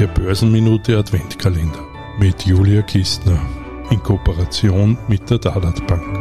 Der Börsenminute-Adventkalender mit Julia Kistner in Kooperation mit der Dadat Bank.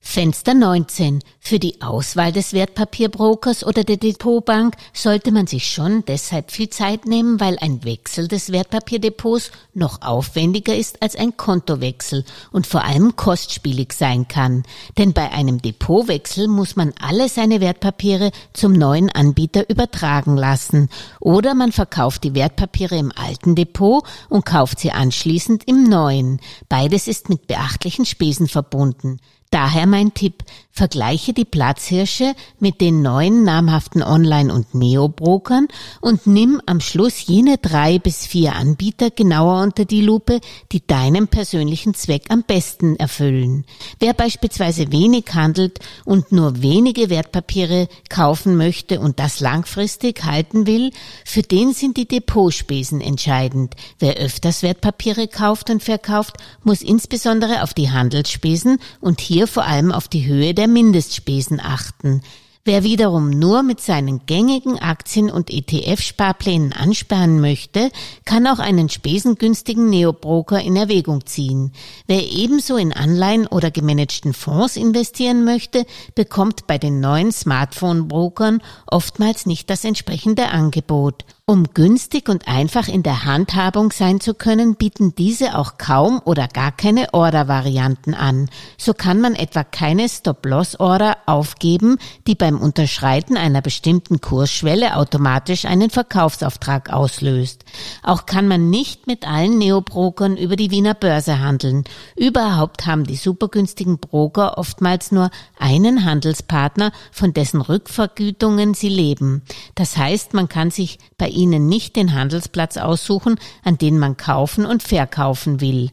Fenster 19. Für die Auswahl des Wertpapierbrokers oder der Depotbank sollte man sich schon deshalb viel Zeit nehmen, weil ein Wechsel des Wertpapierdepots noch aufwendiger ist als ein Kontowechsel und vor allem kostspielig sein kann. Denn bei einem Depotwechsel muss man alle seine Wertpapiere zum neuen Anbieter übertragen lassen. Oder man verkauft die Wertpapiere im alten Depot und kauft sie anschließend im neuen. Beides ist mit beachtlichen Spesen verbunden. Daher mein Tipp, vergleiche die Platzhirsche mit den neuen namhaften Online- und Neobrokern und nimm am Schluss jene 3 bis 4 Anbieter genauer unter die Lupe, die deinen persönlichen Zweck am besten erfüllen. Wer beispielsweise wenig handelt und nur wenige Wertpapiere kaufen möchte und das langfristig halten will, für den sind die Depotspesen entscheidend. Wer öfters Wertpapiere kauft und verkauft, muss insbesondere auf die Handelsspesen und hier vor allem auf die Höhe der Mindestspesen achten. Wer wiederum nur mit seinen gängigen Aktien- und ETF-Sparplänen ansparen möchte, kann auch einen spesengünstigen Neobroker in Erwägung ziehen. Wer ebenso in Anleihen oder gemanagten Fonds investieren möchte, bekommt bei den neuen Smartphone-Brokern oftmals nicht das entsprechende Angebot. Um günstig und einfach in der Handhabung sein zu können, bieten diese auch kaum oder gar keine Order-Varianten an. So kann man etwa keine Stop-Loss-Order aufgeben, die beim Unterschreiten einer bestimmten Kursschwelle automatisch einen Verkaufsauftrag auslöst. Auch kann man nicht mit allen Neobrokern über die Wiener Börse handeln. Überhaupt haben die supergünstigen Broker oftmals nur einen Handelspartner, von dessen Rückvergütungen sie leben. Das heißt, man kann sich bei ihnen nicht den Handelsplatz aussuchen, an den man kaufen und verkaufen will.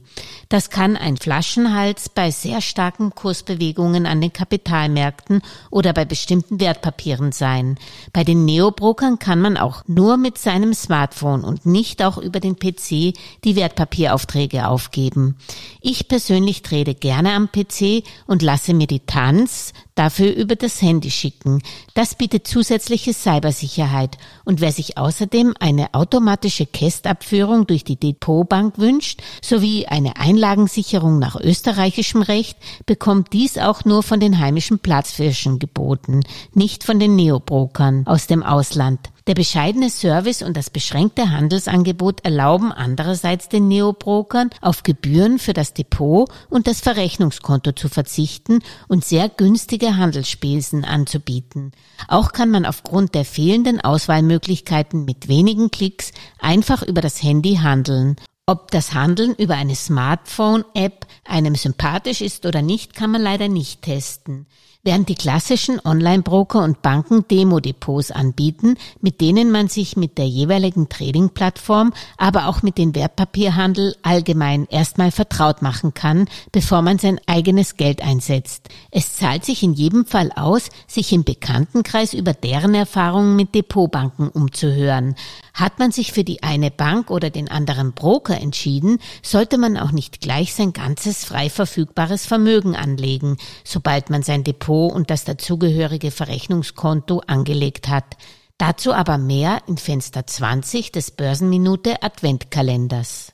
Das kann ein Flaschenhals bei sehr starken Kursbewegungen an den Kapitalmärkten oder bei bestimmten Wertpapieren sein. Bei den Neobrokern kann man auch nur mit seinem Smartphone und nicht auch über den PC die Wertpapieraufträge aufgeben. Ich persönlich trade gerne am PC und lasse mir die Tanz dafür über das Handy schicken. Das bietet zusätzliche Cybersicherheit. Und wer sich außerdem eine automatische Kästabführung durch die Depotbank wünscht, sowie eine Einlagensicherung nach österreichischem Recht, bekommt dies auch nur von den heimischen Platzhirschen geboten, nicht von den Neobrokern aus dem Ausland. Der bescheidene Service und das beschränkte Handelsangebot erlauben andererseits den Neobrokern, auf Gebühren für das Depot und das Verrechnungskonto zu verzichten und sehr günstige Handelsspesen anzubieten. Auch kann man aufgrund der fehlenden Auswahlmöglichkeiten mit wenigen Klicks einfach über das Handy handeln. Ob das Handeln über eine Smartphone-App einem sympathisch ist oder nicht, kann man leider nicht testen. Während die klassischen Online-Broker und Banken Demo-Depots anbieten, mit denen man sich mit der jeweiligen Trading-Plattform, aber auch mit dem Wertpapierhandel allgemein erstmal vertraut machen kann, bevor man sein eigenes Geld einsetzt. Es zahlt sich in jedem Fall aus, sich im Bekanntenkreis über deren Erfahrungen mit Depotbanken umzuhören. Hat man sich für die eine Bank oder den anderen Broker entschieden, sollte man auch nicht gleich sein ganzes frei verfügbares Vermögen anlegen, sobald man sein Depot und das dazugehörige Verrechnungskonto angelegt hat. Dazu aber mehr in Fenster 20 des Börsenminute-Adventkalenders.